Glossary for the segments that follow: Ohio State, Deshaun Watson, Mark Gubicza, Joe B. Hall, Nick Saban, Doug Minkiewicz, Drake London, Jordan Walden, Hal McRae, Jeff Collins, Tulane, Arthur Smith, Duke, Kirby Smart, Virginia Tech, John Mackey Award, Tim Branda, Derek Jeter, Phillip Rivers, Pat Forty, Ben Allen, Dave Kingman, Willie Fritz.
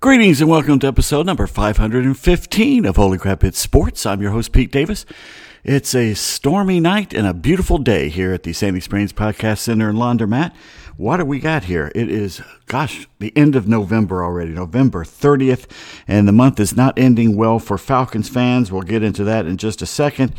Greetings and welcome to episode number 515 of Holy Crap It's Sports. I'm your host, Pete Davis. It's a stormy night and a beautiful day here at the Sandy Springs Podcast Center and Laundromat. What do we got here? It is, the end of November already, November 30th, and the month is not ending well for Falcons fans. We'll get into that in just a second.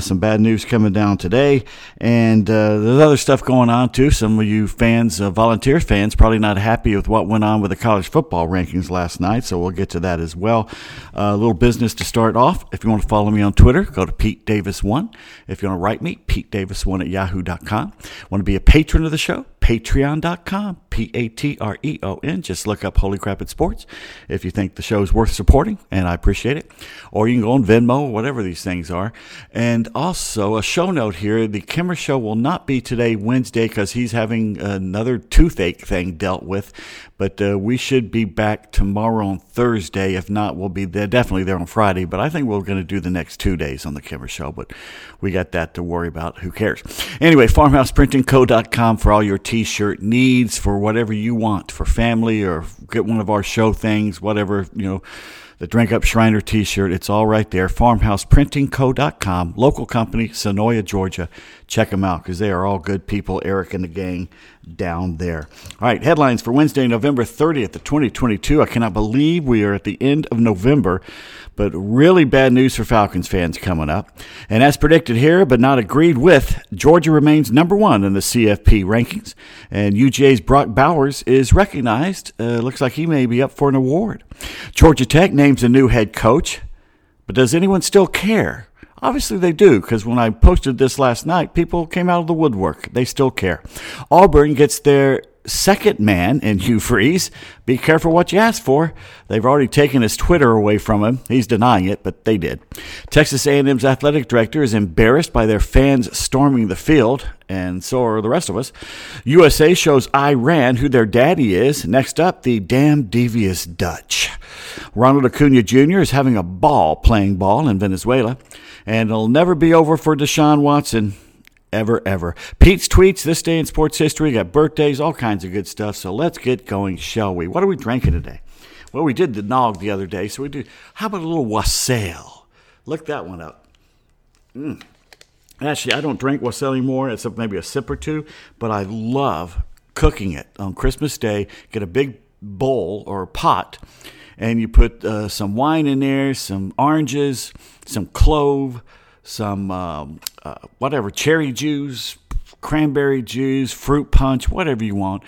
Some bad news coming down today, and there's other stuff going on too. Some of you fans, volunteer fans, probably not happy with what went on with the college football rankings last night, so we'll get to that as well. A little business to start off. If you want to follow me on Twitter, go to Pete Davis1. If you want to write me, PeteDavis1 at yahoo.com. Want to be a patron of the show? Patreon.com, Patreon. Just look up Holy Crap at Sports if you think the show is worth supporting, and I appreciate it. Or you can go on Venmo, whatever these things are. And also, a show note here, the Kimmer show will not be today, Wednesday, because he's having another toothache thing dealt with. But we should be back tomorrow on Thursday. If not, we'll be there, definitely there on Friday. But I think we're going to do the next 2 days on the Kimmer show. But we got that to worry about. Who cares? Anyway, farmhouseprintingco.com for all your T-shirt needs, for whatever you want, for family, or get one of our show things, whatever, you know, the Drink Up Shriner T-shirt. It's all right there, farmhouseprintingco.com, local company, Sonoya, Georgia. Check them out because they are all good people, Eric and the gang down there. All right, headlines for Wednesday, November 30th of 2022. I cannot believe we are at the end of November, but really bad news for Falcons fans coming up. And as predicted here, but not agreed with, Georgia remains number one in the CFP rankings, and UGA's Brock Bowers is recognized. Looks like he may be up for an award. Georgia Tech names a new head coach, but does anyone still care? Obviously they do, because when I posted this last night, people came out of the woodwork. They still care. Auburn gets their second man in Hugh Freeze. Be careful what you ask for. They've already taken his Twitter away from him. He's denying it, but they did. Texas A&M's athletic director is embarrassed by their fans storming the field, and so are the rest of us. USA shows Iran who their daddy is. Next up, the damn devious Dutch. Ronald Acuna Jr. is having a ball playing ball in Venezuela, and it'll never be over for Deshaun Watson. Ever, ever. Pete's tweets, this day in sports history, got birthdays, all kinds of good stuff. So let's get going, shall we? What are we drinking today? Well, we did the nog the other day, so we do. How about a little wassail? Look that one up. Actually, I don't drink wassail anymore. It's maybe a sip or two, but I love cooking it on Christmas Day. Get a big bowl or pot, and you put some wine in there, some oranges, some clove, some whatever, cherry juice, cranberry juice, fruit punch, whatever you want,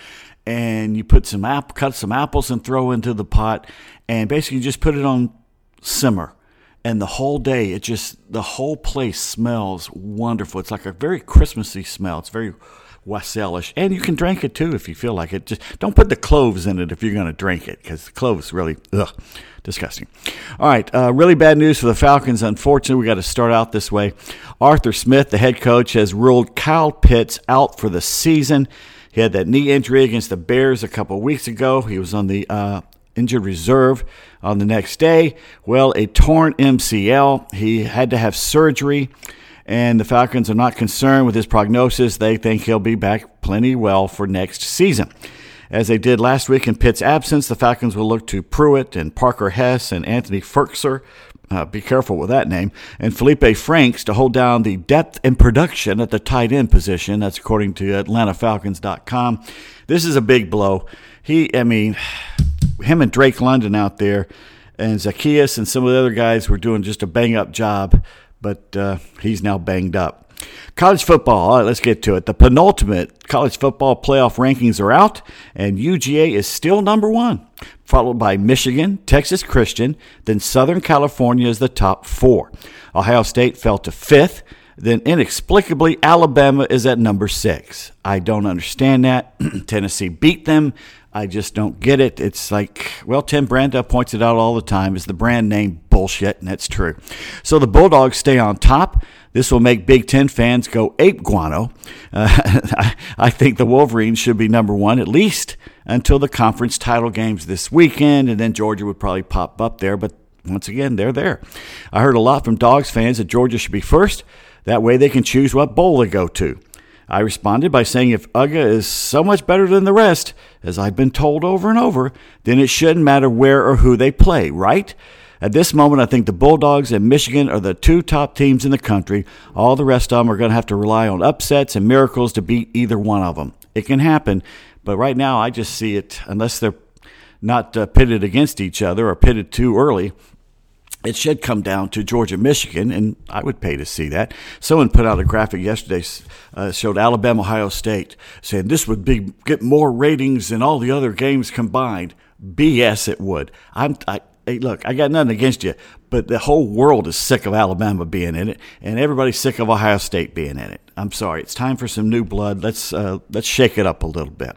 and you put some cut some apples and throw into the pot, and basically just put it on simmer, and the whole day the whole place smells wonderful. It's like a very Christmassy smell. It's very wassailish, and you can drink it too if you feel like it. Just don't put the cloves in it if you're going to drink it, because the cloves really disgusting. All right, really bad news for the Falcons. Unfortunately, we got to start out this way. Arthur Smith, the head coach, has ruled Kyle Pitts out for the season. He had that knee injury against the Bears a couple weeks ago. He was on the injured reserve on the next day. Well, a torn MCL. He had to have surgery. And the Falcons are not concerned with his prognosis. They think he'll be back plenty well for next season. As they did last week in Pitt's absence, the Falcons will look to Pruitt and Parker Hess and Anthony Firkser, be careful with that name, and Felipe Franks to hold down the depth and production at the tight end position. That's according to AtlantaFalcons.com. This is a big blow. Him and Drake London out there, and Zacchaeus and some of the other guys were doing just a bang-up job, but he's now banged up. College football, all right, let's get to it. The penultimate college football playoff rankings are out, and UGA is still number one, followed by Michigan, Texas Christian, then Southern California is the top four. Ohio State fell to fifth, then inexplicably Alabama is at number six. I don't understand that. Tennessee beat them. I just don't get it. It's like, well, Tim Branda points it out all the time. It's the brand name bullshit, and that's true. So the Bulldogs stay on top. This will make Big Ten fans go ape guano. I think the Wolverines should be number one, at least until the conference title games this weekend, and then Georgia would probably pop up there. But once again, they're there. I heard a lot from Dogs fans that Georgia should be first. That way they can choose what bowl to go to. I responded by saying if UGA is so much better than the rest, as I've been told over and over, then it shouldn't matter where or who they play, right? At this moment, I think the Bulldogs and Michigan are the two top teams in the country. All the rest of them are going to have to rely on upsets and miracles to beat either one of them. It can happen, but right now I just see it, unless they're not pitted against each other or pitted too early, it should come down to Georgia, Michigan, and I would pay to see that. Someone put out a graphic yesterday, showed Alabama, Ohio State, saying this would get more ratings than all the other games combined. BS it would. Hey, look, I got nothing against you, but the whole world is sick of Alabama being in it, and everybody's sick of Ohio State being in it. I'm sorry. It's time for some new blood. Let's shake it up a little bit.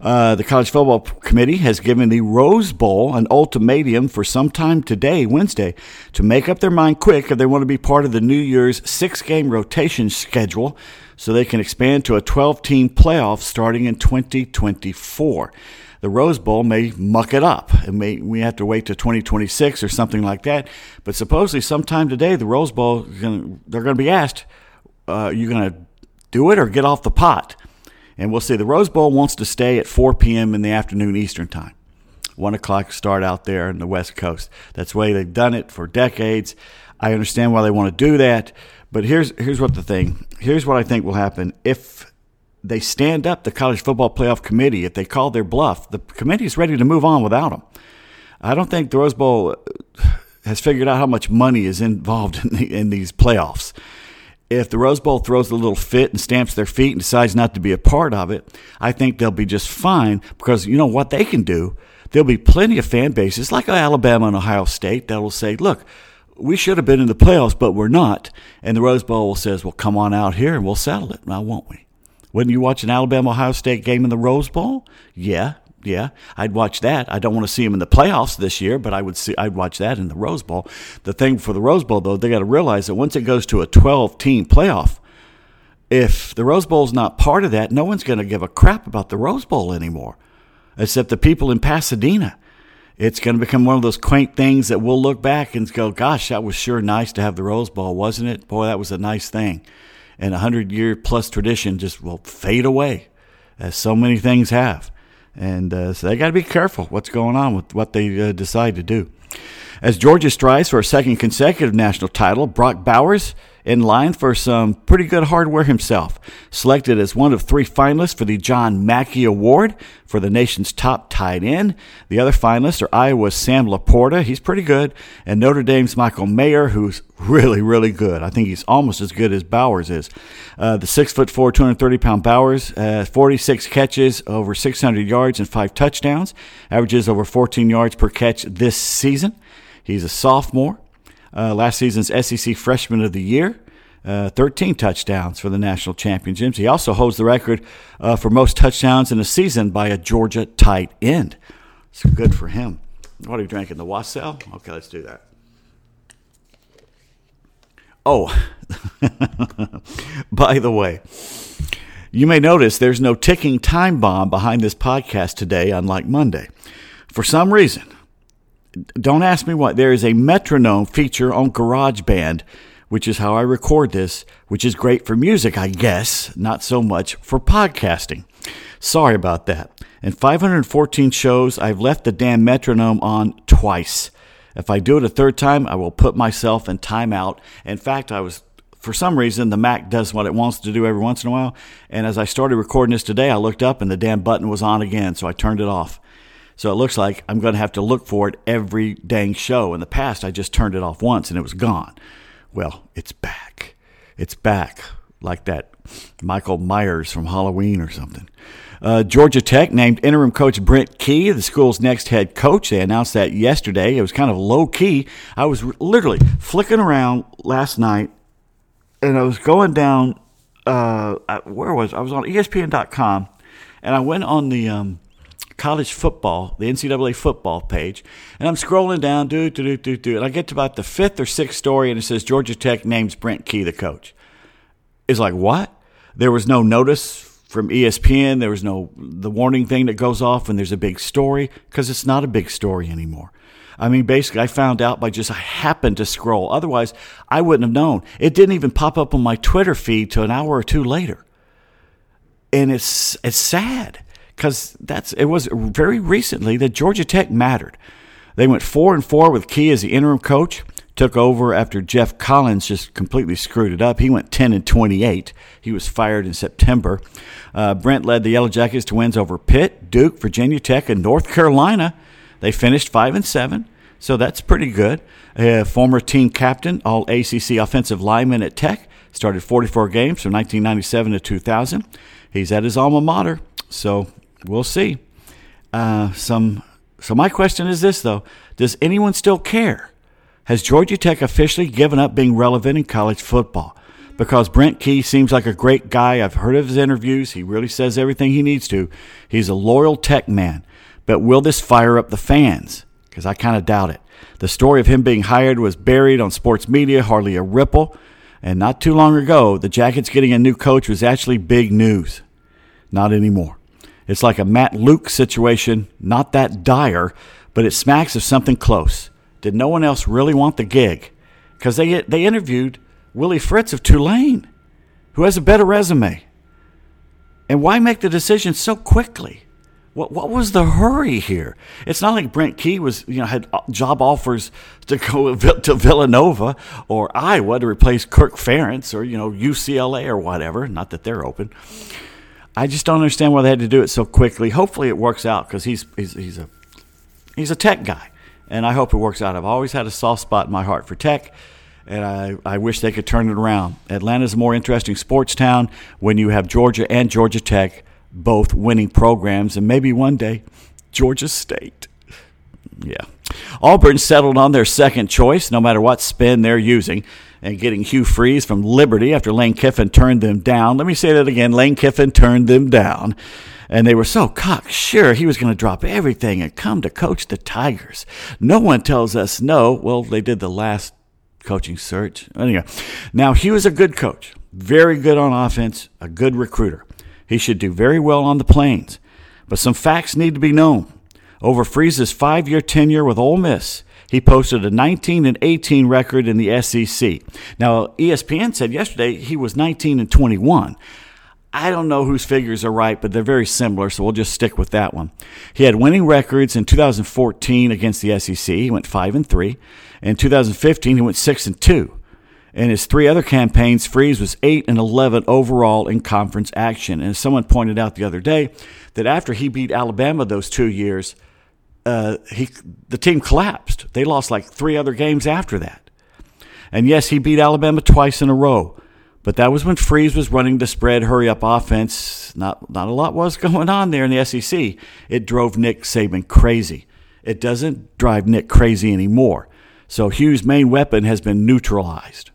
The College Football Committee has given the Rose Bowl an ultimatum for sometime today, Wednesday, to make up their mind quick if they want to be part of the New Year's six-game rotation schedule so they can expand to a 12-team playoff starting in 2024. The Rose Bowl may muck it up. We have to wait to 2026 or something like that. But supposedly sometime today, the Rose Bowl, they're going to be asked, are you going to do it or get off the pot? And we'll see. The Rose Bowl wants to stay at 4 p.m. in the afternoon Eastern time. 1 o'clock start out there on the West Coast. That's the way they've done it for decades. I understand why they want to do that. But here's what I think will happen if they stand up the College Football Playoff Committee. If they call their bluff, the committee is ready to move on without them. I don't think the Rose Bowl has figured out how much money is involved in these playoffs. If the Rose Bowl throws a little fit and stamps their feet and decides not to be a part of it, I think they'll be just fine, because you know what they can do? There'll be plenty of fan bases like Alabama and Ohio State that will say, look, we should have been in the playoffs, but we're not. And the Rose Bowl says, well, come on out here and we'll settle it. Now, won't we? Wouldn't you watch an Alabama-Ohio State game in the Rose Bowl? Yeah, I'd watch that. I don't want to see them in the playoffs this year, but I'd watch that in the Rose Bowl. The thing for the Rose Bowl, though, they got to realize that once it goes to a 12-team playoff, if the Rose Bowl's not part of that, no one's going to give a crap about the Rose Bowl anymore, except the people in Pasadena. It's going to become one of those quaint things that we'll look back and go, gosh, that was sure nice to have the Rose Bowl, wasn't it? Boy, that was a nice thing. And 100-year-plus tradition just will fade away, as so many things have. And so they got to be careful what's going on with what they decide to do. As Georgia strives for a second consecutive national title, Brock Bowers, in line for some pretty good hardware himself, selected as one of three finalists for the John Mackey Award for the nation's top tight end. The other finalists are Iowa's Sam Laporta, he's pretty good, and Notre Dame's Michael Mayer, who's really, really good. I think he's almost as good as Bowers is. The 6'4", 230-pound Bowers, 46 catches, over 600 yards, and 5 touchdowns, averages over 14 yards per catch this season. He's a sophomore. Last season's SEC Freshman of the Year, 13 touchdowns for the national championships. He also holds the record for most touchdowns in a season by a Georgia tight end. So good for him. What are you drinking, the Wassail? Okay, let's do that. Oh, by the way, you may notice there's no ticking time bomb behind this podcast today, unlike Monday. For some reason, don't ask me why, there is a metronome feature on GarageBand, which is how I record this, which is great for music, I guess, not so much for podcasting. Sorry about that. In 514 shows, I've left the damn metronome on twice. If I do it a third time, I will put myself in timeout. In fact, for some reason, the Mac does what it wants to do every once in a while, and as I started recording this today, I looked up and the damn button was on again, so I turned it off. So it looks like I'm going to have to look for it every dang show. In the past, I just turned it off once and it was gone. Well, it's back. It's back, like that Michael Myers from Halloween or something. Georgia Tech named interim coach Brent Key the school's next head coach. They announced that yesterday. It was kind of low-key. I was literally flicking around last night, and I was going down I was on ESPN.com, and I went on the college football, the NCAA football page, and I'm scrolling down, and I get to about the fifth or sixth story, and it says Georgia Tech names Brent Key the coach. It's like, what? There was no notice from ESPN. There was no the warning thing that goes off when there's a big story, because it's not a big story anymore. I mean, basically, I found out by just I happened to scroll. Otherwise, I wouldn't have known. It didn't even pop up on my Twitter feed till an hour or two later. And it's sad because it was very recently that Georgia Tech mattered. They went 4-4 with Key as the interim coach, took over after Jeff Collins just completely screwed it up. He went 10-28. He was fired in September. Brent led the Yellow Jackets to wins over Pitt, Duke, Virginia Tech, and North Carolina. They finished 5-7, so that's pretty good. Former team captain, all ACC offensive lineman at Tech, started 44 games from 1997 to 2000. He's at his alma mater, so we'll see. So my question is this, though. Does anyone still care? Has Georgia Tech officially given up being relevant in college football? Because Brent Key seems like a great guy. I've heard of his interviews. He really says everything he needs to. He's a loyal Tech man. But will this fire up the fans? Because I kind of doubt it. The story of him being hired was buried on sports media, hardly a ripple. And not too long ago, the Jackets getting a new coach was actually big news. Not anymore. It's like a Matt Luke situation, not that dire, but it smacks of something close. Did no one else really want the gig? Because they interviewed Willie Fritz of Tulane, who has a better resume. And why make the decision so quickly? What was the hurry here? It's not like Brent Key had job offers to go to Villanova or Iowa to replace Kirk Ferentz or UCLA or whatever. Not that they're open. I just don't understand why they had to do it so quickly. Hopefully it works out because he's a Tech guy, and I hope it works out. I've always had a soft spot in my heart for Tech. And I wish they could turn it around. Atlanta's a more interesting sports town when you have Georgia and Georgia Tech both winning programs, and maybe one day Georgia State. Yeah. Auburn settled on their second choice, no matter what spin they're using, and getting Hugh Freeze from Liberty after Lane Kiffin turned them down. Let me say that again. Lane Kiffin turned them down. And they were so cocksure he was going to drop everything and come to coach the Tigers. No one tells us no. Well, they did the last coaching search. Anyway, now Hugh is a good coach, very good on offense, a good recruiter. He should do very well on the Plains. But some facts need to be known. Over Freeze's 5-year tenure with Ole Miss, he posted a 19-18 record in the SEC. Now, ESPN said yesterday he was 19-21. I don't know whose figures are right, but they're very similar, so we'll just stick with that one. He had winning records in 2014 against the SEC. He went 5-3. In 2015, he went 6-2. In his three other campaigns, Freeze was 8-11 overall in conference action. And someone pointed out the other day that after he beat Alabama those 2 years, the team collapsed. They lost like three other games after that. And yes, he beat Alabama twice in a row. But that was when Freeze was running the spread, hurry-up offense. Not a lot was going on there in the SEC. It drove Nick Saban crazy. It doesn't drive Nick crazy anymore. So Hugh's main weapon has been neutralized.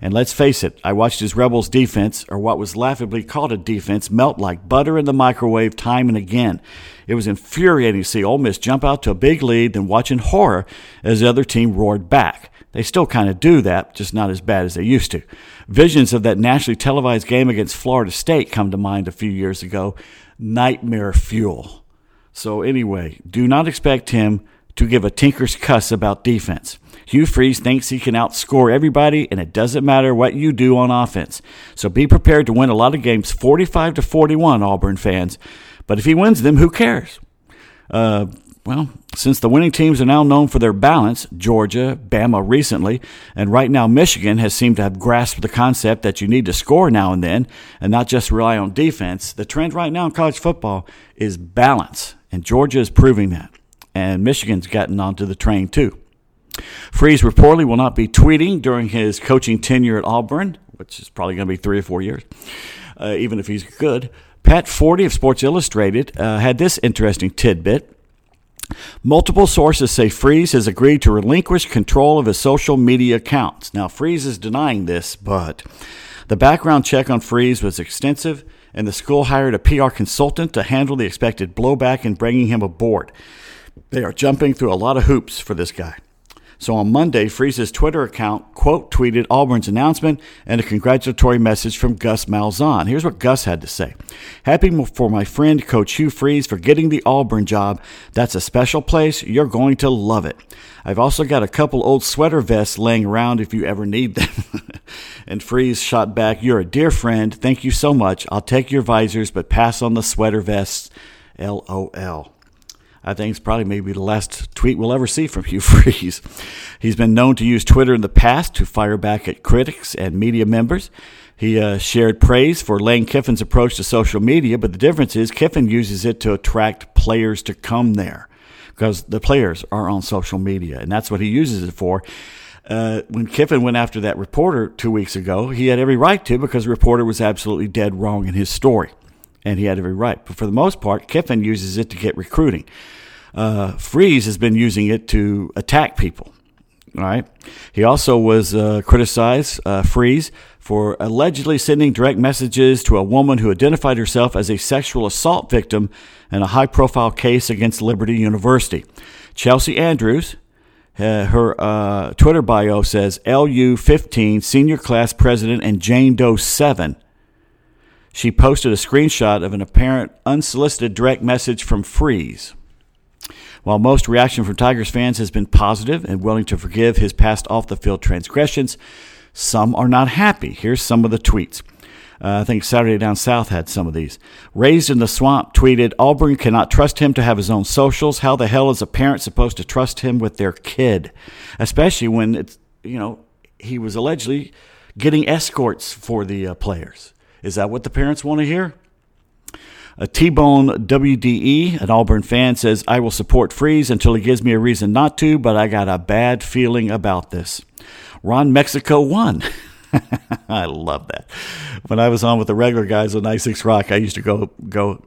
And let's face it, I watched his Rebels defense, or what was laughably called a defense, melt like butter in the microwave time and again. It was infuriating to see Ole Miss jump out to a big lead, then watch in horror as the other team roared back. They still kind of do that, just not as bad as they used to. Visions of that nationally televised game against Florida State come to mind a few years ago. Nightmare fuel. So anyway, do not expect him to give a tinker's cuss about defense. Hugh Freeze thinks he can outscore everybody, and it doesn't matter what you do on offense. So be prepared to win a lot of games 45-41, Auburn fans. But if he wins them, who cares? Well, since the winning teams are now known for their balance, Georgia, Bama recently, and right now Michigan has seemed to have grasped the concept that you need to score now and then and not just rely on defense, the trend right now in college football is balance, and Georgia is proving that. And Michigan's gotten onto the train too. Freeze reportedly will not be tweeting during his coaching tenure at Auburn, which is probably going to be 3 or 4 years, even if he's good. Pat Forty of Sports Illustrated had this interesting tidbit. Multiple sources say Freeze has agreed to relinquish control of his social media accounts. Now, Freeze is denying this, but the background check on Freeze was extensive, and the school hired a PR consultant to handle the expected blowback in bringing him aboard. They are jumping through a lot of hoops for this guy. So on Monday, Freeze's Twitter account, quote, tweeted Auburn's announcement and a congratulatory message from Gus Malzahn. Here's what Gus had to say. Happy for my friend, Coach Hugh Freeze, for getting the Auburn job. That's a special place. You're going to love it. I've also got a couple old sweater vests laying around if you ever need them. And Freeze shot back, you're a dear friend. Thank you so much. I'll take your visors, but pass on the sweater vests. LOL. I think it's probably maybe the last tweet we'll ever see from Hugh Freeze. He's been known to use Twitter in the past to fire back at critics and media members. He shared praise for Lane Kiffin's approach to social media, but the difference is Kiffin uses it to attract players to come there because the players are on social media, and that's what he uses it for. When Kiffin went after that reporter 2 weeks ago, he had every right to because the reporter was absolutely dead wrong in his story. And he had every right. But for the most part, Kiffin uses it to get recruiting. Freeze has been using it to attack people. All right. He also was criticized, Freeze, for allegedly sending direct messages to a woman who identified herself as a sexual assault victim in a high-profile case against Liberty University. Chelsea Andrews, her Twitter bio says, LU15, senior class president, and Jane Doe 7. She posted a screenshot of an apparent unsolicited direct message from Freeze. While most reaction from Tigers fans has been positive and willing to forgive his past off-the-field transgressions, some are not happy. Here's some of the tweets. I think Saturday Down South had some of these. Raised in the Swamp tweeted, Auburn cannot trust him to have his own socials. How the hell is a parent supposed to trust him with their kid? Especially when, it's, you know, he was allegedly getting escorts for the players. Is that what the parents want to hear? A T-Bone WDE, an Auburn fan, says, I will support Freeze until he gives me a reason not to, but I got a bad feeling about this. Ron Mexico won. I love that. When I was on with the regular guys on 96 Rock, I used to go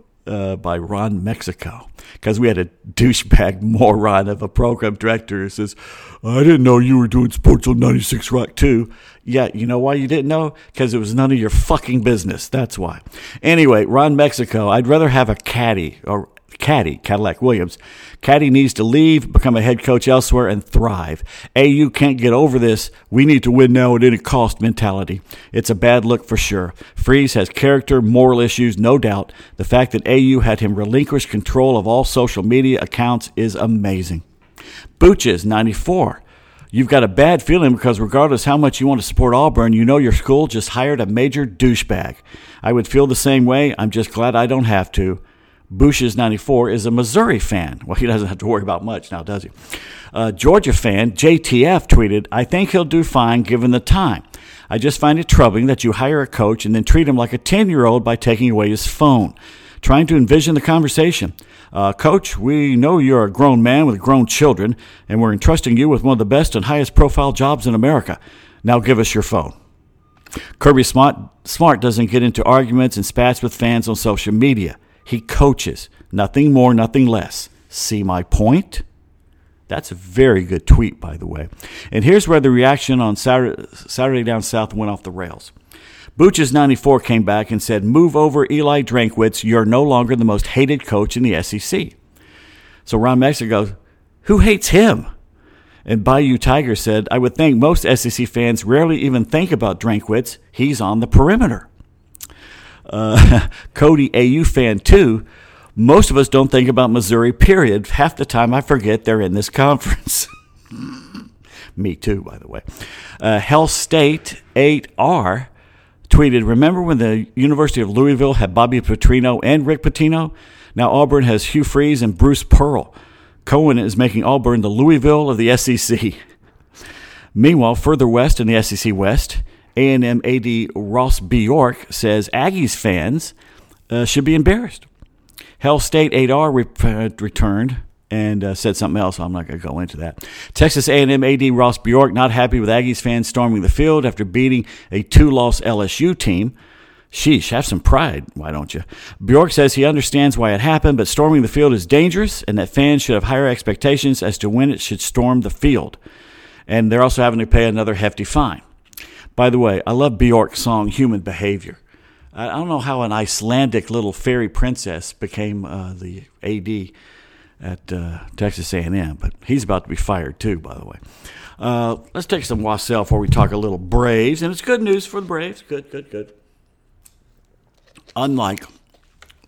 by Ron Mexico because we had a douchebag moron of a program director who says, I didn't know you were doing sports on 96 Rock too. Yeah, you know why you didn't know? Because it was none of your fucking business. That's why. Anyway, Ron Mexico, I'd rather have a caddy, Cadillac Williams. Caddy needs to leave, become a head coach elsewhere, and thrive. AU can't get over this. We need to win now at any cost mentality. It's a bad look for sure. Freeze has character, moral issues, no doubt. The fact that AU had him relinquish control of all social media accounts is amazing. Booches, 94. You've got a bad feeling because regardless how much you want to support Auburn, you know your school just hired a major douchebag. I would feel the same way. I'm just glad I don't have to. Bush's 94 is a Missouri fan. Well, he doesn't have to worry about much now, does he? Georgia fan, JTF, tweeted, I think he'll do fine given the time. I just find it troubling that you hire a coach and then treat him like a 10-year-old by taking away his phone. Trying to envision the conversation. Coach, we know you're a grown man with grown children, and we're entrusting you with one of the best and highest profile jobs in America. Now give us your phone. Kirby Smart doesn't get into arguments and spats with fans on social media. He coaches. Nothing more, nothing less. See my point? That's a very good tweet, by the way. And here's where the reaction on Saturday Down South went off the rails. Booches 94 came back and said, move over, Eli Drinkwitz. You're no longer the most hated coach in the SEC. So Ron Mexico goes, who hates him? And Bayou Tiger said, I would think most SEC fans rarely even think about Drinkwitz. He's on the perimeter. Cody, AU fan too. Most of us don't think about Missouri, period. Half the time I forget they're in this conference. Me too, by the way. Hell State 8R tweeted, remember when the University of Louisville had Bobby Petrino and Rick Pitino? Now Auburn has Hugh Freeze and Bruce Pearl. Cohen is making Auburn the Louisville of the SEC. Meanwhile, further west in the SEC West, A&M AD Ross Bjork says Aggies fans should be embarrassed. Hell State 8R returned and said something else. I'm not going to go into that. Texas A&M AD Ross Bjork not happy with Aggies fans storming the field after beating a 2-loss LSU team. Sheesh, have some pride, why don't you? Bjork says he understands why it happened, but storming the field is dangerous and that fans should have higher expectations as to when it should storm the field. And they're also having to pay another hefty fine. By the way, I love Bjork's song, Human Behavior. I don't know how an Icelandic little fairy princess became the AD at Texas A&M, but he's about to be fired too, by the way. Let's take some Wassail before we talk a little Braves, and it's good news for the Braves. Good. Unlike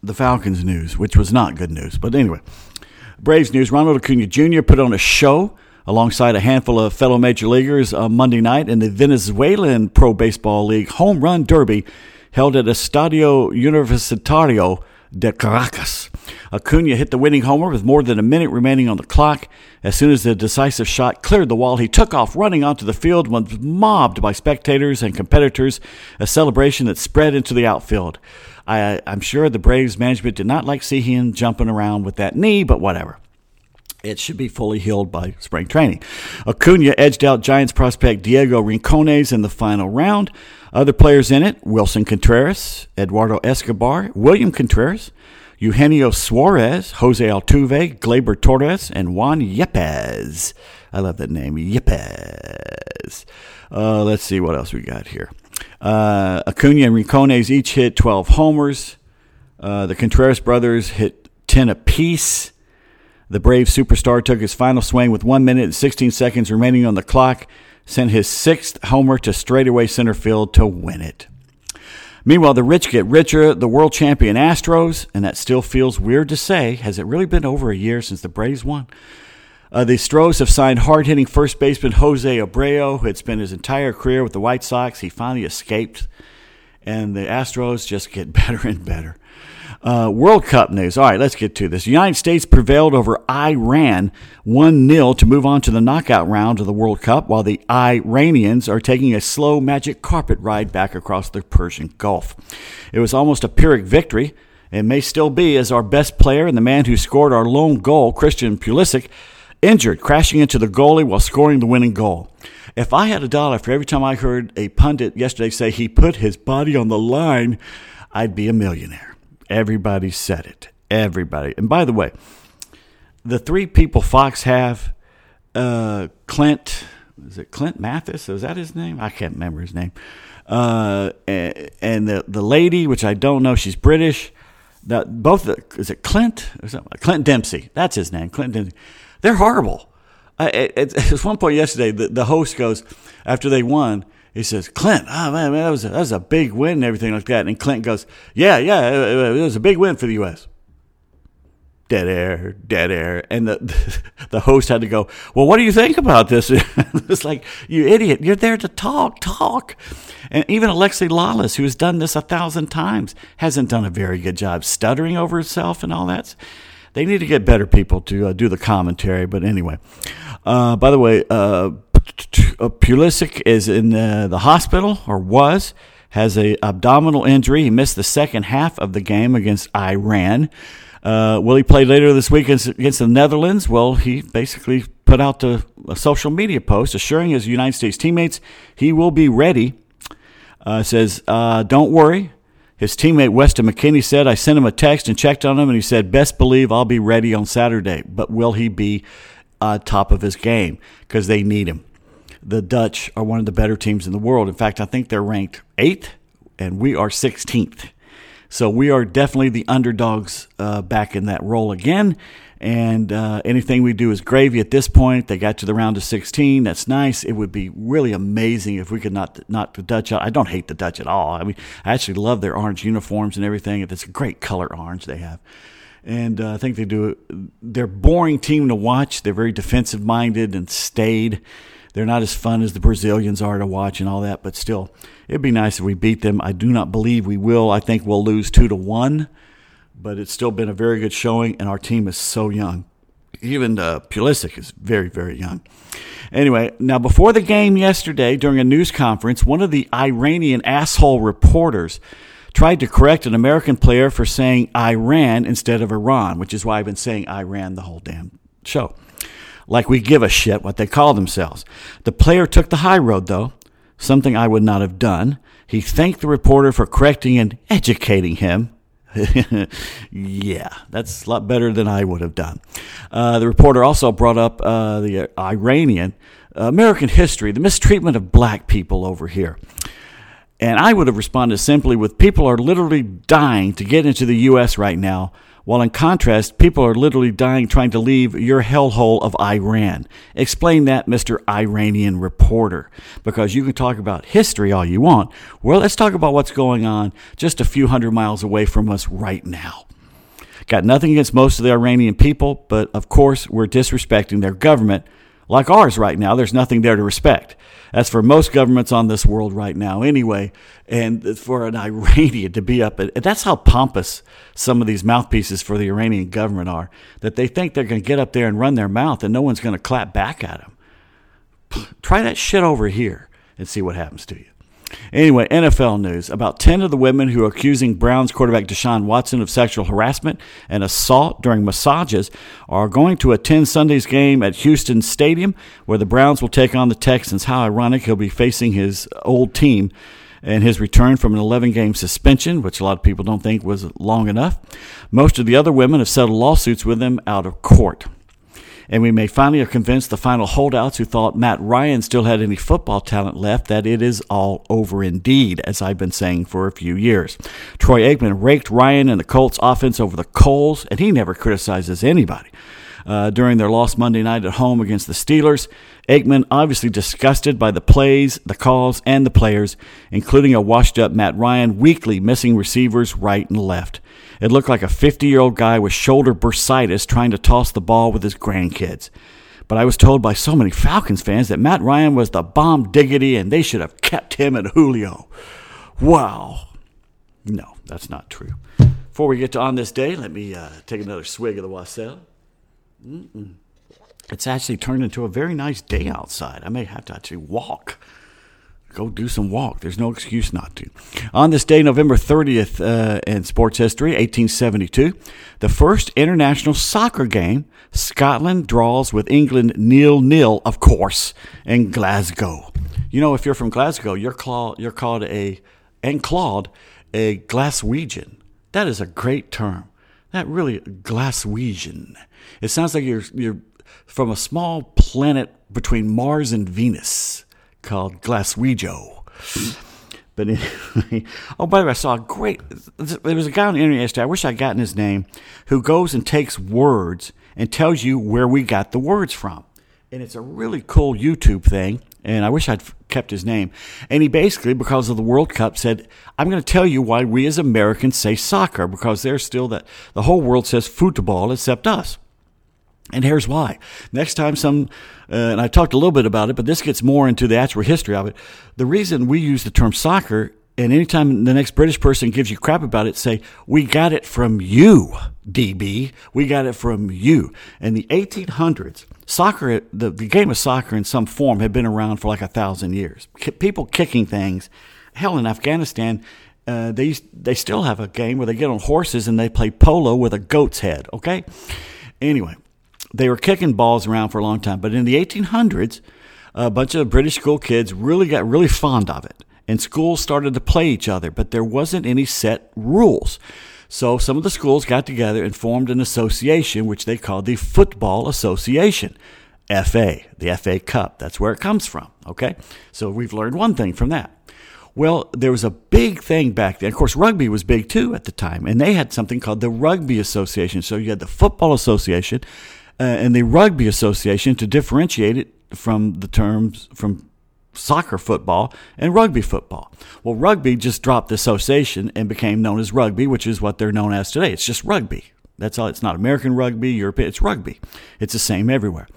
the Falcons news, which was not good news, but anyway, Braves news. Ronald Acuna Jr. put on a show alongside a handful of fellow major leaguers Monday night in the Venezuelan Pro Baseball League Home Run Derby held at Estadio Universitario de Caracas. Acuna hit the winning homer with more than a minute remaining on the clock. As soon as the decisive shot cleared the wall, he took off running onto the field when mobbed by spectators and competitors, a celebration that spread into the outfield. I'm sure the Braves management did not like seeing him jumping around with that knee, but whatever. It should be fully healed by spring training. Acuna edged out Giants prospect Diego Rincones in the final round. Other players in it, Wilson Contreras, Eduardo Escobar, William Contreras, Eugenio Suarez, Jose Altuve, Gleyber Torres, and Juan Yepes. I love that name, Yepes. Let's see what else we got here. Acuna and Rincones each hit 12 homers. The Contreras brothers hit 10 apiece. The Brave superstar took his final swing with 1 minute and 16 seconds remaining on the clock, sent his sixth homer to straightaway center field to win it. Meanwhile, the rich get richer. The world champion Astros, and that still feels weird to say, has it really been over a year since the Braves won? The Astros have signed hard-hitting first baseman Jose Abreu, who had spent his entire career with the White Sox. He finally escaped, and the Astros just get better and better. World Cup news. All right, let's get to this. The United States prevailed over Iran 1-0 to move on to the knockout round of the World Cup, while the Iranians are taking a slow magic carpet ride back across the Persian Gulf. It was almost a Pyrrhic victory. It may still be, as our best player and the man who scored our lone goal, Christian Pulisic, injured, crashing into the goalie while scoring the winning goal. If I had a dollar for every time I heard a pundit yesterday say he put his body on the line, I'd be a millionaire. Everybody said it. Everybody. And by the way, the three people Fox have, Clint Mathis? Is that his name? I can't remember his name. And the lady, which I don't know, she's British. Is it Clint? Or something? Clint Dempsey. That's his name, Clint Dempsey. They're horrible. At one point yesterday, the host goes, after they won, he says, Clint, oh man, that was a big win and everything like that. And Clint goes, yeah, it was a big win for the U.S. Dead air. And the host had to go, well, what do you think about this? It's like, you idiot, you're there to talk. And even Alexi Lawless, who has done this 1,000 times, hasn't done a very good job stuttering over himself and all that. They need to get better people to do the commentary. But anyway, by the way, Pulisic is in the hospital, or was, has an abdominal injury. He missed the second half of the game against Iran. Will he play later this week against the Netherlands? Well, he basically put out a social media post assuring his United States teammates he will be ready. Says, don't worry. His teammate Weston McKennie said, I sent him a text and checked on him, and he said, best believe I'll be ready on Saturday. But will he be top of his game? Because they need him. The Dutch are one of the better teams in the world. In fact, I think they're ranked 8th, and we are 16th. So we are definitely the underdogs back in that role again. And anything we do is gravy at this point. They got to the round of 16. That's nice. It would be really amazing if we could knock the Dutch out. I don't hate the Dutch at all. I mean, I actually love their orange uniforms and everything. It's a great color orange they have. And I think they do. They're a boring team to watch. They're very defensive-minded and staid. They're not as fun as the Brazilians are to watch and all that, but still, it'd be nice if we beat them. I do not believe we will. I think we'll lose 2-1, but it's still been a very good showing, and our team is so young. Even Pulisic is very, very young. Anyway, now before the game yesterday, during a news conference, one of the Iranian asshole reporters tried to correct an American player for saying Iran instead of Iran, which is why I've been saying Iran the whole damn show. Like we give a shit what they call themselves. The player took the high road, though, something I would not have done. He thanked the reporter for correcting and educating him. Yeah, that's a lot better than I would have done. The reporter also brought up the Iranian American history, the mistreatment of black people over here. And I would have responded simply with, people are literally dying to get into the U.S. right now. while in contrast, people are literally dying trying to leave your hellhole of Iran. Explain that, Mr. Iranian reporter, because you can talk about history all you want. Well, let's talk about what's going on just a few hundred miles away from us right now. Got nothing against most of the Iranian people, but of course, we're disrespecting their government. Like ours right now, there's nothing there to respect. That's for most governments on this world right now anyway. And for an Iranian to be up, and that's how pompous some of these mouthpieces for the Iranian government are, that they think they're going to get up there and run their mouth and no one's going to clap back at them. Try that shit over here and see what happens to you. Anyway, NFL news. About 10 of the women who are accusing Browns quarterback Deshaun Watson of sexual harassment and assault during massages are going to attend Sunday's game at Houston Stadium, where the Browns will take on the Texans. How ironic, he'll be facing his old team and his return from an 11-game suspension, which a lot of people don't think was long enough. Most of the other women have settled lawsuits with him out of court. And we may finally have convinced the final holdouts who thought Matt Ryan still had any football talent left that it is all over indeed, as I've been saying for a few years. Troy Aikman raked Ryan and the Colts offense over the coals, and he never criticizes anybody. During their loss Monday night at home against the Steelers, Aikman obviously disgusted by the plays, the calls, and the players, including a washed-up Matt Ryan weekly missing receivers right and left. It looked like a 50-year-old guy with shoulder bursitis trying to toss the ball with his grandkids. But I was told by so many Falcons fans that Matt Ryan was the bomb diggity and they should have kept him and Julio. Wow. No, that's not true. Before we get to On This Day, let me take another swig of the Wassail. Mm-mm. It's actually turned into a very nice day outside. I may have to actually walk. Go do some walk. There's no excuse not to. On this day, November 30th, in sports history, 1872, the first international soccer game, Scotland draws with England 0-0, of course, in Glasgow. You know, if you're from Glasgow, you're called a Glaswegian. That is a great term. That really, Glaswegian. It sounds like you're from a small planet between Mars and Venus, called Glaswegian. But anyway, oh, by the way, I saw a great, there was a guy on the internet yesterday, I wish I'd gotten his name, who goes and takes words and tells you where we got the words from. And it's a really cool YouTube thing, and I wish I'd kept his name. And he basically, because of the World Cup, said, I'm going to tell you why we as Americans say soccer, because there's still that, the whole world says football except us. And here's why. Next time and I talked a little bit about it, but this gets more into the actual history of it. The reason we use the term soccer, and anytime the next British person gives you crap about it, say, we got it from you, DB. We got it from you. In the 1800s, soccer, the game of soccer in some form had been around for like 1,000 years. People kicking things. Hell, in Afghanistan, they still have a game where they get on horses and they play polo with a goat's head, okay? Anyway. They were kicking balls around for a long time. But in the 1800s, a bunch of British school kids got really fond of it. And schools started to play each other, but there wasn't any set rules. So some of the schools got together and formed an association, which they called the Football Association, FA, the FA Cup. That's where it comes from, okay? So we've learned one thing from that. Well, there was a big thing back then. Of course, rugby was big, too, at the time. And they had something called the Rugby Association. So you had the Football Association and the Rugby Association to differentiate it from the terms from soccer football and rugby football. Well, rugby just dropped the association and became known as rugby, which is what they're known as today. It's just rugby. That's all. It's not American rugby, European. It's rugby. It's the same everywhere.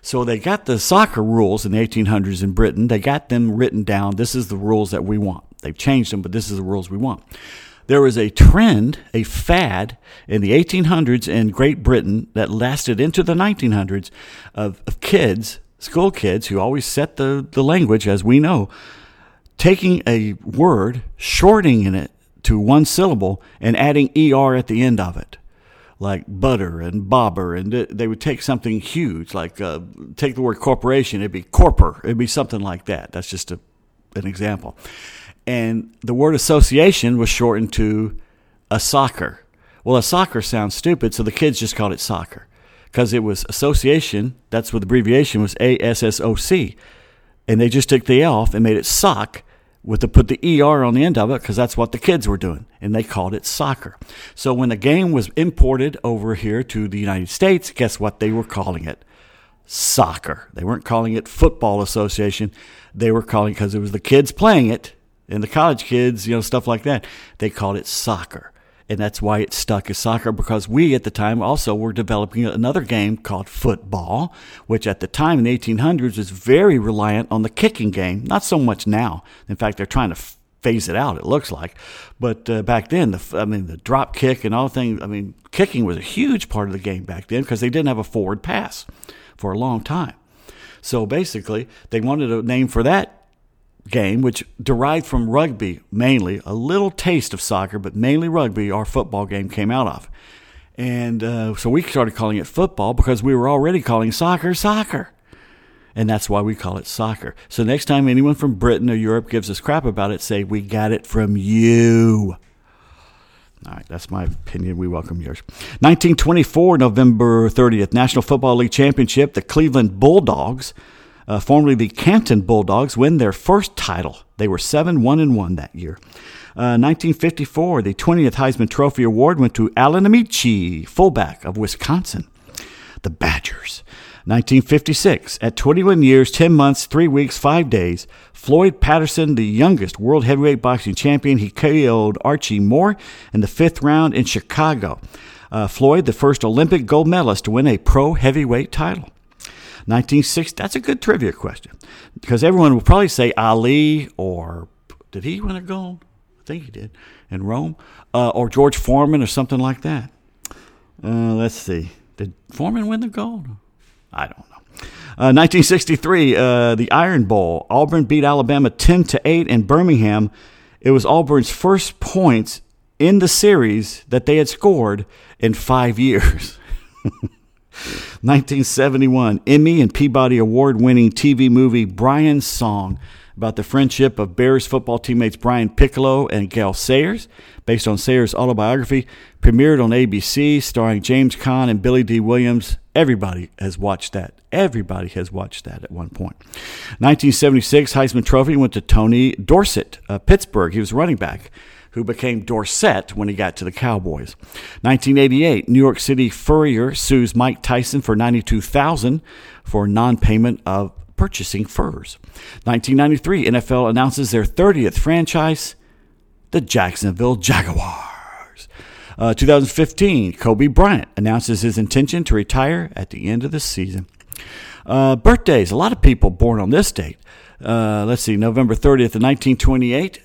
So they got the soccer rules in the 1800s in Britain. They got them written down. This is the rules that we want. They've changed them, but this is the rules we want. There was a trend, a fad, in the 1800s in Great Britain that lasted into the 1900s of kids, school kids, who always set the language, as we know, taking a word, shortening it to one syllable, and adding ER at the end of it, like butter and bobber. And they would take something huge, like take the word corporation, it'd be corper, it'd be something like that. That's just an example. And the word association was shortened to a soccer. Well, a soccer sounds stupid, so the kids just called it soccer because it was association. That's what the abbreviation was, ASSOC. And they just took the L off and made it SOC, with the put the ER on the end of it because that's what the kids were doing, and they called it soccer. So when the game was imported over here to the United States, guess what they were calling it? Soccer. They weren't calling it Football Association. They were calling it, because it was the kids playing it and the college kids, you know, stuff like that. They called it soccer. And that's why it stuck as soccer, because we at the time also were developing another game called football, which at the time in the 1800s was very reliant on the kicking game. Not so much now. In fact, they're trying to phase it out, it looks like. But back then, the drop kick and all things, kicking was a huge part of the game back then because they didn't have a forward pass for a long time. So basically, they wanted a name for that game, which derived from rugby mainly, a little taste of soccer, but mainly rugby, our football game came out of. And so we started calling it football because we were already calling soccer. And that's why we call it soccer. So next time anyone from Britain or Europe gives us crap about it, say, we got it from you. All right, that's my opinion. We welcome yours. 1924, November 30th, National Football League Championship. The Cleveland Bulldogs, formerly the Canton Bulldogs, win their first title. They were 7-1-1 that year. 1954, the 20th Heisman Trophy Award went to Alan Amici, fullback of Wisconsin. The Badgers. 1956, at 21 years, 10 months, 3 weeks, 5 days, Floyd Patterson, the youngest world heavyweight boxing champion, he KO'd Archie Moore in the 5th round in Chicago. Floyd, the first Olympic gold medalist to win a pro heavyweight title. 1960, that's a good trivia question, because everyone will probably say Ali, or did he win a gold? I think he did, in Rome, or George Foreman or something like that. Let's see. Did Foreman win the gold? I don't know. 1963, the Iron Bowl. Auburn beat Alabama 10-8 in Birmingham. It was Auburn's first points in the series that they had scored in 5 years. 1971, Emmy and Peabody Award-winning TV movie Brian's Song, about the friendship of Bears football teammates Brian Piccolo and Gail Sayers, based on Sayers' autobiography, premiered on ABC, starring James Caan and Billy D. Williams. Everybody has watched that. Everybody has watched that at one point. 1976, Heisman Trophy went to Tony Dorsett, Pittsburgh. He was running back, who became Dorsett when he got to the Cowboys. 1988, New York City Furrier sues Mike Tyson for $92,000 for non-payment of purchasing furs. 1993, NFL announces their 30th franchise, the Jacksonville Jaguars. 2015, Kobe Bryant announces his intention to retire at the end of the season. Birthdays, a lot of people born on this date. Let's see, November 30th of 1928,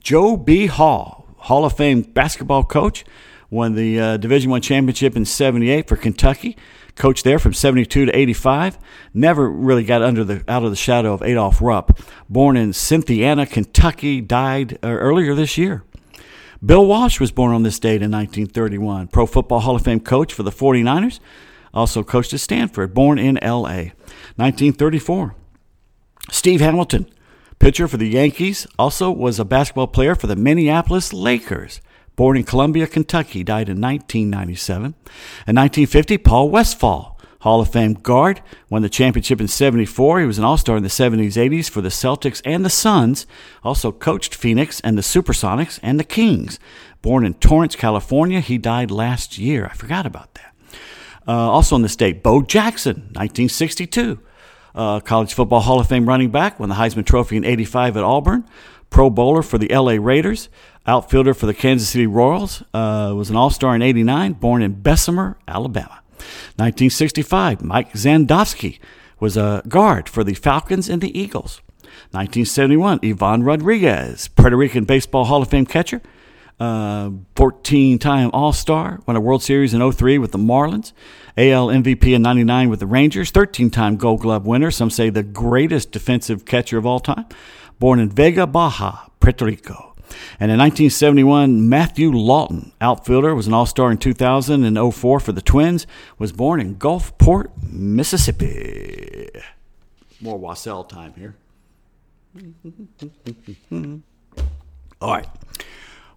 Joe B. Hall, Hall of Fame basketball coach, won the Division I championship in 1978 for Kentucky. Coached there from 1972 to 1985. Never really got out of the shadow of Adolph Rupp. Born in Cynthiana, Kentucky, died earlier this year. Bill Walsh was born on this date in 1931. Pro Football Hall of Fame coach for the 49ers. Also coached at Stanford. Born in L.A. 1934. Steve Hamilton, pitcher for the Yankees, also was a basketball player for the Minneapolis Lakers. Born in Columbia, Kentucky, died in 1997. In 1950, Paul Westphal, Hall of Fame guard, won the championship in 1974. He was an all-star in the 70s, 80s for the Celtics and the Suns. Also coached Phoenix and the Supersonics and the Kings. Born in Torrance, California, he died last year. I forgot about that. Also in the state, Bo Jackson, 1962. College Football Hall of Fame running back, won the Heisman Trophy in 1985 at Auburn. Pro Bowler for the LA Raiders. Outfielder for the Kansas City Royals, was an all-star in 1989, born in Bessemer, Alabama. 1965, Mike Zandowski was a guard for the Falcons and the Eagles. 1971, Ivan Rodriguez, Puerto Rican Baseball Hall of Fame catcher, 14-time all-star, won a World Series in 2003 with the Marlins, AL MVP in 1999 with the Rangers, 13-time Gold Glove winner, some say the greatest defensive catcher of all time, born in Vega Baja, Puerto Rico. And in 1971, Matthew Lawton, outfielder, was an all-star in 2000 and 2004 for the Twins, was born in Gulfport, Mississippi. More Wassell time here. All right.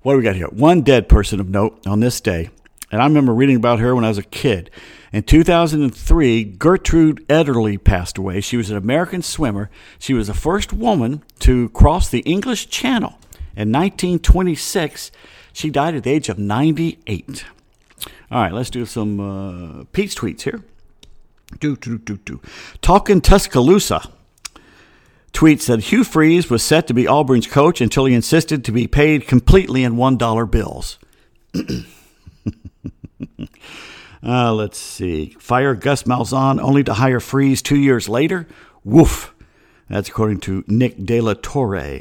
What do we got here? One dead person of note on this day And I remember reading about her when I was a kid. In 2003, Gertrude Ederle passed away. She was an American swimmer. She was the first woman to cross the English Channel. In 1926, she died at the age of 98. All right, let's do some Pete's tweets here. Talkin' Tuscaloosa tweets that Hugh Freeze was set to be Auburn's coach until he insisted to be paid completely in $1 bills. Let's see. Fire Gus Malzahn only to hire Freeze 2 years later. Woof. That's according to Nick De La Torre.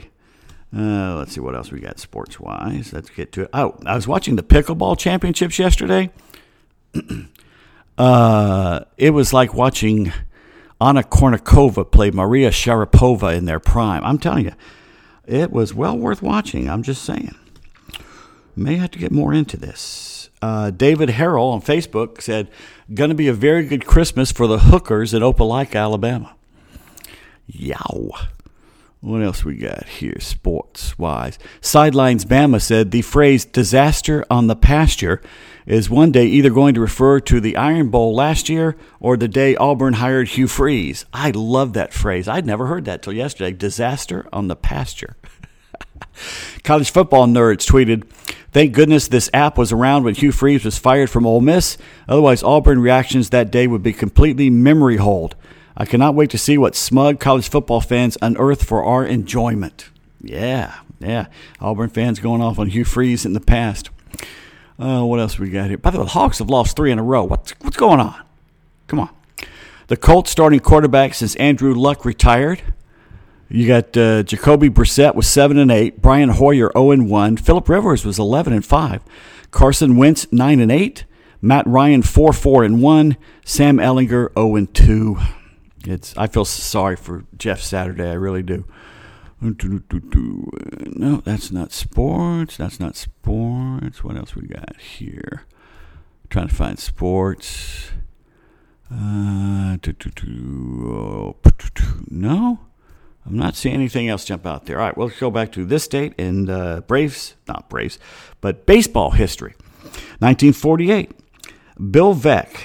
Let's see what else we got sports-wise. Let's get to it. Oh, I was watching the pickleball championships yesterday. It was like watching Anna Kournikova play Maria Sharapova in their prime. I'm telling you, it was well worth watching. I'm just saying. May have to get more into this. David Harrell on Facebook said, going to be a very good Christmas for the hookers at Opelika, Alabama. Yow. What else we got here sports-wise? Sidelines Bama said the phrase disaster on the pasture is one day either going to refer to the Iron Bowl last year or the day Auburn hired Hugh Freeze. I love that phrase. I'd never heard that till yesterday. Disaster on the pasture. College football nerds tweeted, thank goodness this app was around when Hugh Freeze was fired from Ole Miss. Otherwise, Auburn reactions that day would be completely memory-holed. I cannot wait to see what smug college football fans unearth for our enjoyment. Yeah. Auburn fans going off on Hugh Freeze in the past. What else we got here? By the way, the Hawks have lost three in a row. What's going on? Come on. The Colts starting quarterback since Andrew Luck retired. You got Jacoby Brissett was 7-8. Brian Hoyer 0-1. Phillip Rivers was 11-5. Carson Wentz 9-8. Matt Ryan 4-4-1. Sam Ehlinger 0-2. I feel sorry for Jeff Saturday. I really do. No, that's not sports. What else we got here? I'm trying to find sports. No, I'm not seeing anything else jump out there. All right, we'll go back to this date in baseball history. 1948. Bill Veeck.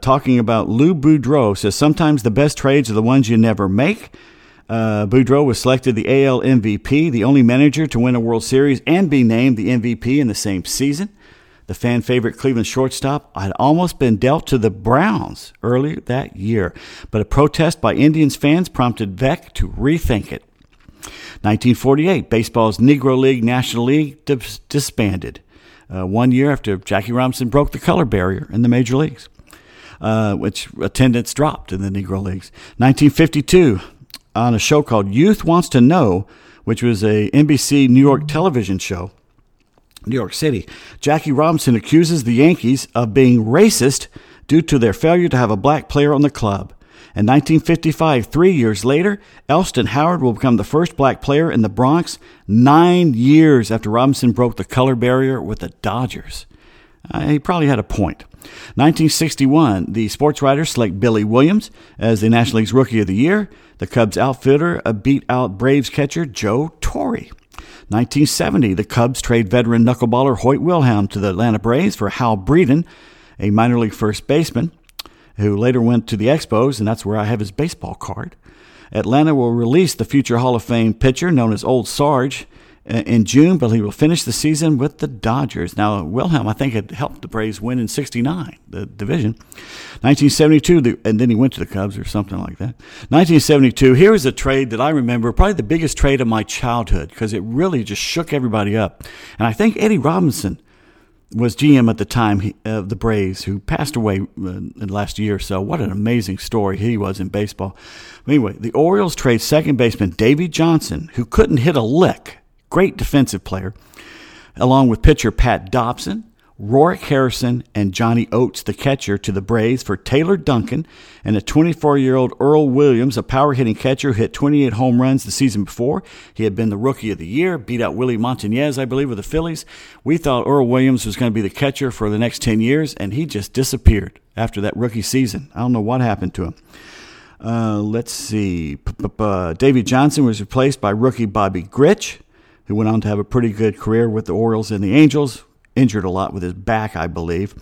Talking about Lou Boudreau, says sometimes the best trades are the ones you never make. Boudreau was selected the AL MVP, the only manager to win a World Series and be named the MVP in the same season. The fan favorite Cleveland shortstop had almost been dealt to the Browns earlier that year, but a protest by Indians fans prompted Veeck to rethink it. 1948, baseball's Negro League National League disbanded 1 year after Jackie Robinson broke the color barrier in the major leagues. Which attendance dropped in the Negro Leagues. 1952, on a show called Youth Wants to Know, which was a NBC New York television show, New York City, Jackie Robinson accuses the Yankees of being racist due to their failure to have a black player on the club. In 1955, 3 years later, Elston Howard will become the first black player in the Bronx 9 years after Robinson broke the color barrier with the Dodgers. He probably had a point. 1961, the sports writers select Billy Williams as the National League's Rookie of the Year. The Cubs outfielder beat out Braves catcher Joe Torre. 1970, the Cubs trade veteran knuckleballer Hoyt Wilhelm to the Atlanta Braves for Hal Breeden, a minor league first baseman, who later went to the Expos, and that's where I have his baseball card. Atlanta will release the future Hall of Fame pitcher known as Old Sarge in June, but he will finish the season with the Dodgers. Now, Wilhelm, I think, had helped the Braves win in 1969, the division. 1972, and then he went to the Cubs or something like that. 1972, here is a trade that I remember, probably the biggest trade of my childhood, because it really just shook everybody up. And I think Eddie Robinson was GM at the time of the Braves, who passed away in the last year or so. What an amazing story he was in baseball. Anyway, the Orioles trade second baseman Davey Johnson, who couldn't hit a lick, great defensive player, along with pitcher Pat Dobson, Rorick Harrison, and Johnny Oates, the catcher, to the Braves for Taylor Duncan and a 24-year-old Earl Williams, a power-hitting catcher who hit 28 home runs the season before. He had been the Rookie of the Year, beat out Willie Montañez, I believe, with the Phillies. We thought Earl Williams was going to be the catcher for the next 10 years, and he just disappeared after that rookie season. I don't know what happened to him. Let's see. Davey Johnson was replaced by rookie Bobby Gritch, who went on to have a pretty good career with the Orioles and the Angels. injured a lot with his back, I believe.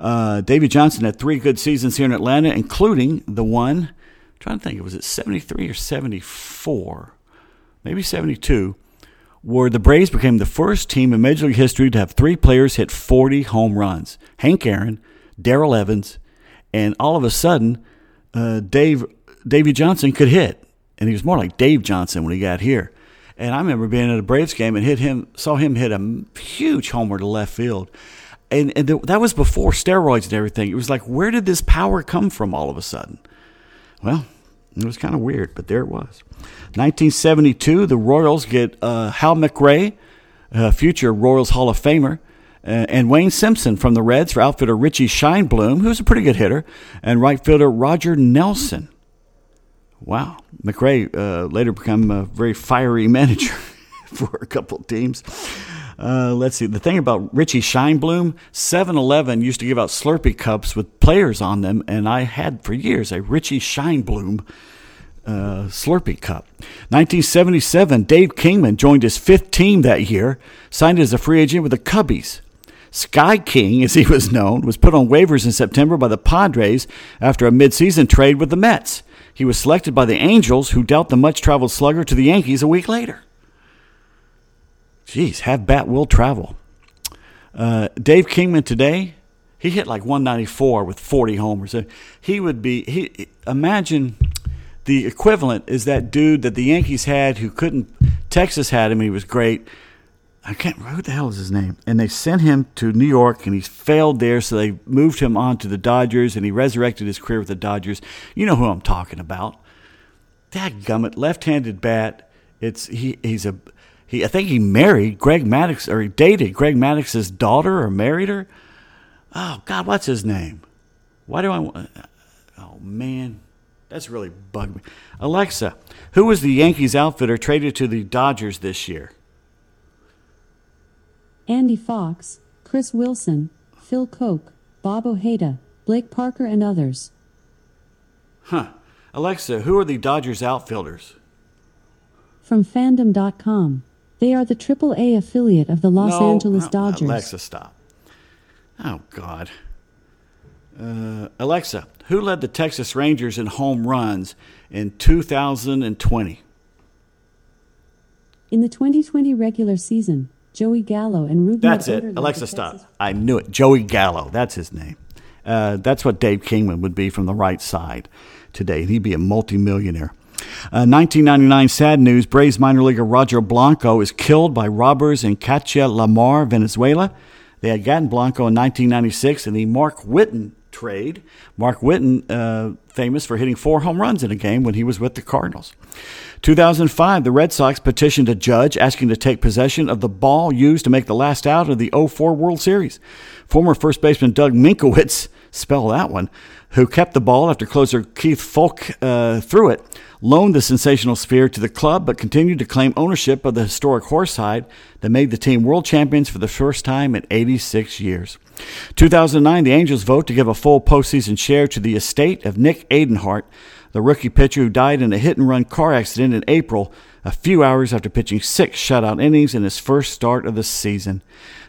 Davey Johnson had three good seasons here in Atlanta, including the one, I'm trying to think, was it 73 or 74, maybe 72, where the Braves became the first team in Major League history to have three players hit 40 home runs. Hank Aaron, Darrell Evans, and all of a sudden, Davey Johnson could hit. And he was more like Dave Johnson when he got here. And I remember being at a Braves game and saw him hit a huge homer to left field. And that was before steroids and everything. It was like, where did this power come from all of a sudden? Well, it was kind of weird, but there it was. 1972, the Royals get Hal McRae, future Royals Hall of Famer, and Wayne Simpson from the Reds for outfielder Richie Scheinblum, who's a pretty good hitter, and right fielder Roger Nelson. Wow. McRae later became a very fiery manager for a couple of teams. Let's see. The thing about Richie Scheinblum, 7-Eleven used to give out Slurpee cups with players on them, and I had for years a Richie Scheinblum Slurpee cup. 1977, Dave Kingman joined his fifth team that year, signed as a free agent with the Cubbies. Sky King, as he was known, was put on waivers in September by the Padres after a midseason trade with the Mets. He was selected by the Angels, who dealt the much-traveled slugger to the Yankees a week later. Jeez, have bat will travel. Dave Kingman today, he hit like 194 with 40 homers. He would be, imagine the equivalent is that dude that the Yankees had who couldn't, Texas had him, he was great. I can't remember, who the hell is his name? And they sent him to New York, and he failed there, so they moved him on to the Dodgers, and he resurrected his career with the Dodgers. You know who I'm talking about. Dadgummit, left-handed bat. I think he married Greg Maddux, or he dated Greg Maddux's daughter or married her. Oh, God, what's his name? Oh, man. That's really bugged me. Alexa, who was the Yankees outfielder traded to the Dodgers this year? Andy Fox, Chris Wilson, Phil Koch, Bob Ojeda, Blake Parker, and others. Huh. Alexa, who are the Dodgers outfielders? From fandom.com. They are the AAA affiliate of the Los Angeles Dodgers. Alexa, stop. Oh, God. Alexa, who led the Texas Rangers in home runs in 2020? In the 2020 regular season, Joey Gallo and Ruben. That's it. Alexa, stop. I knew it. Joey Gallo. That's his name. That's what Dave Kingman would be from the right side today. He'd be a multimillionaire. 1999, sad news. Braves minor leaguer Roger Blanco is killed by robbers in Cachalamar, Venezuela. They had gotten Blanco in 1996 in the Mark Whitten trade. Mark Whitten, famous for hitting 4 home runs in a game when he was with the Cardinals. 2005, the Red Sox petitioned a judge asking to take possession of the ball used to make the last out of the 2004 World Series. Former first baseman Doug Minkiewicz, spell that one, who kept the ball after closer Keith Folk threw it, loaned the sensational sphere to the club but continued to claim ownership of the historic horse hide that made the team world champions for the first time in 86 years. 2009, the Angels vote to give a full postseason share to the estate of Nick Adenhart, the rookie pitcher who died in a hit-and-run car accident in April, a few hours after pitching 6 shutout innings in his first start of the season.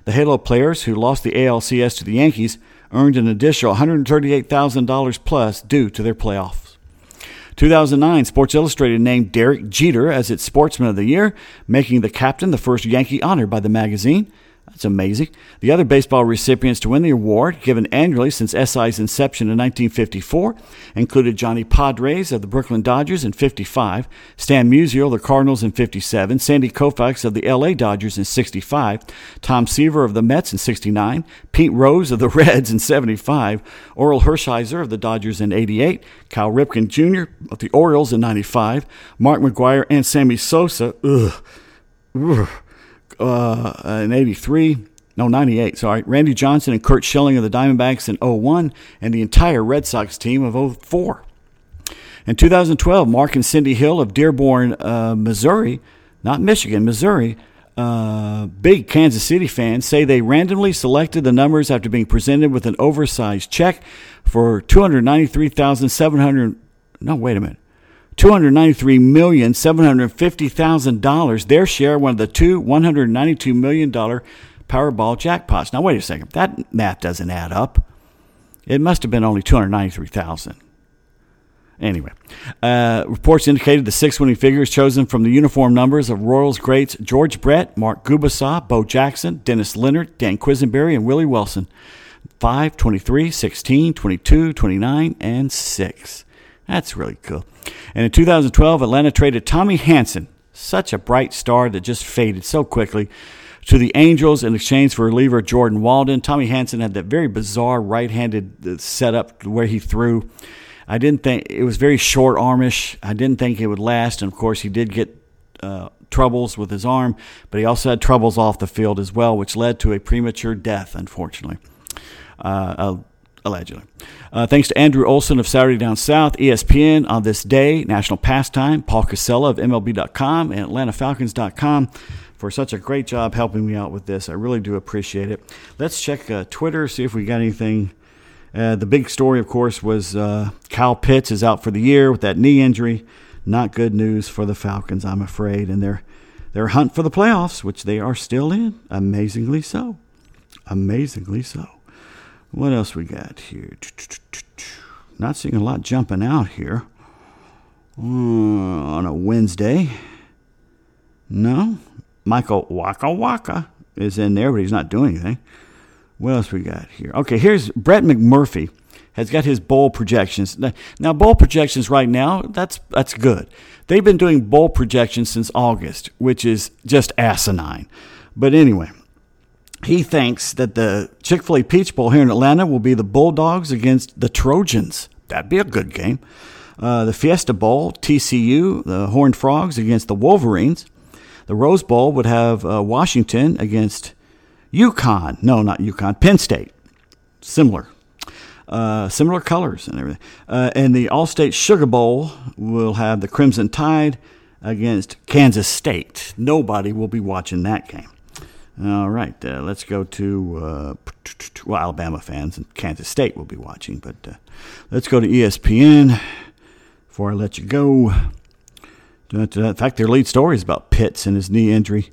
The Halo players, who lost the ALCS to the Yankees, earned an additional $138,000 plus due to their playoffs. 2009, Sports Illustrated named Derek Jeter as its Sportsman of the Year, making the captain the first Yankee honored by the magazine. That's amazing. The other baseball recipients to win the award, given annually since SI's inception in 1954, included Johnny Padres of the Brooklyn Dodgers in 55, Stan Musial of the Cardinals in 57, Sandy Koufax of the LA Dodgers in 65, Tom Seaver of the Mets in 69, Pete Rose of the Reds in 75, Oral Hershiser of the Dodgers in 88, Cal Ripken Jr. of the Orioles in 95, Mark McGwire and Sammy Sosa, in 98, Randy Johnson and Curt Schilling of the Diamondbacks in 01, and the entire Red Sox team of 04. In 2012, Mark and Cindy Hill of Dearborn, Missouri, not Michigan, Missouri, big Kansas City fans, say they randomly selected the numbers after being presented with an oversized check for $293,750,000, their share of one of the two $192 million Powerball jackpots. Now, wait a second. That math doesn't add up. It must have been only $293,000. Anyway, reports indicated the six winning figures chosen from the uniform numbers of Royals greats George Brett, Mark Gubasaw, Bo Jackson, Dennis Leonard, Dan Quisenberry, and Willie Wilson. 5, 23, 16, 22, 29, and 6. That's really cool. And in 2012, Atlanta traded Tommy Hansen, such a bright star that just faded so quickly, to the Angels in exchange for reliever Jordan Walden. Tommy Hansen had that very bizarre right-handed setup where he threw. I didn't think it was very short armish. I didn't think it would last. And of course, he did get troubles with his arm, but he also had troubles off the field as well, which led to a premature death, unfortunately, allegedly. Thanks to Andrew Olson of Saturday Down South, ESPN on this day, National Pastime, Paul Casella of MLB.com and AtlantaFalcons.com for such a great job helping me out with this. I really do appreciate it. Let's check Twitter, see if we got anything. The big story, of course, was Kyle Pitts is out for the year with that knee injury. Not good news for the Falcons, I'm afraid, and their hunt for the playoffs, which they are still in. Amazingly so. Amazingly so. What else we got here? Not seeing a lot jumping out here on a Wednesday. No. Michael Waka Waka is in there, but he's not doing anything. What else we got here? Okay, here's Brett McMurphy has got his bowl projections. Now, bowl projections right now, that's good. They've been doing bowl projections since August, which is just asinine. But anyway, he thinks that the Chick-fil-A Peach Bowl here in Atlanta will be the Bulldogs against the Trojans. That'd be a good game. The Fiesta Bowl, TCU, the Horned Frogs against the Wolverines. The Rose Bowl would have Washington against UConn. No, not UConn. Penn State. Similar colors and everything. And the All-State Sugar Bowl will have the Crimson Tide against Kansas State. Nobody will be watching that game. All right. Let's go to Alabama fans and Kansas State will be watching. But let's go to ESPN before I let you go. In fact, their lead story is about Pitts and his knee injury.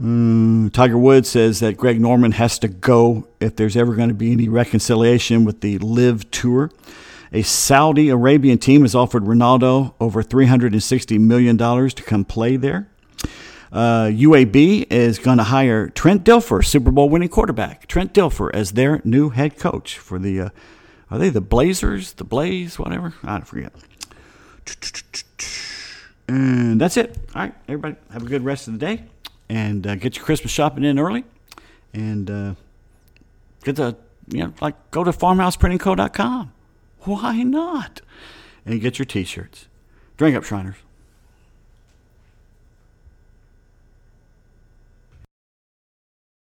Tiger Woods says that Greg Norman has to go if there's ever going to be any reconciliation with the LIV Tour. A Saudi Arabian team has offered Ronaldo over $360 million to come play there. UAB is going to hire Trent Dilfer, Super Bowl winning quarterback, Trent Dilfer, as their new head coach for the, are they the Blazers, the Blaze, whatever? I forget. And that's it. All right, everybody, have a good rest of the day. And get your Christmas shopping in early, and go to farmhouseprintingco.com. Why not? And get your T-shirts. Drink up, Shriners.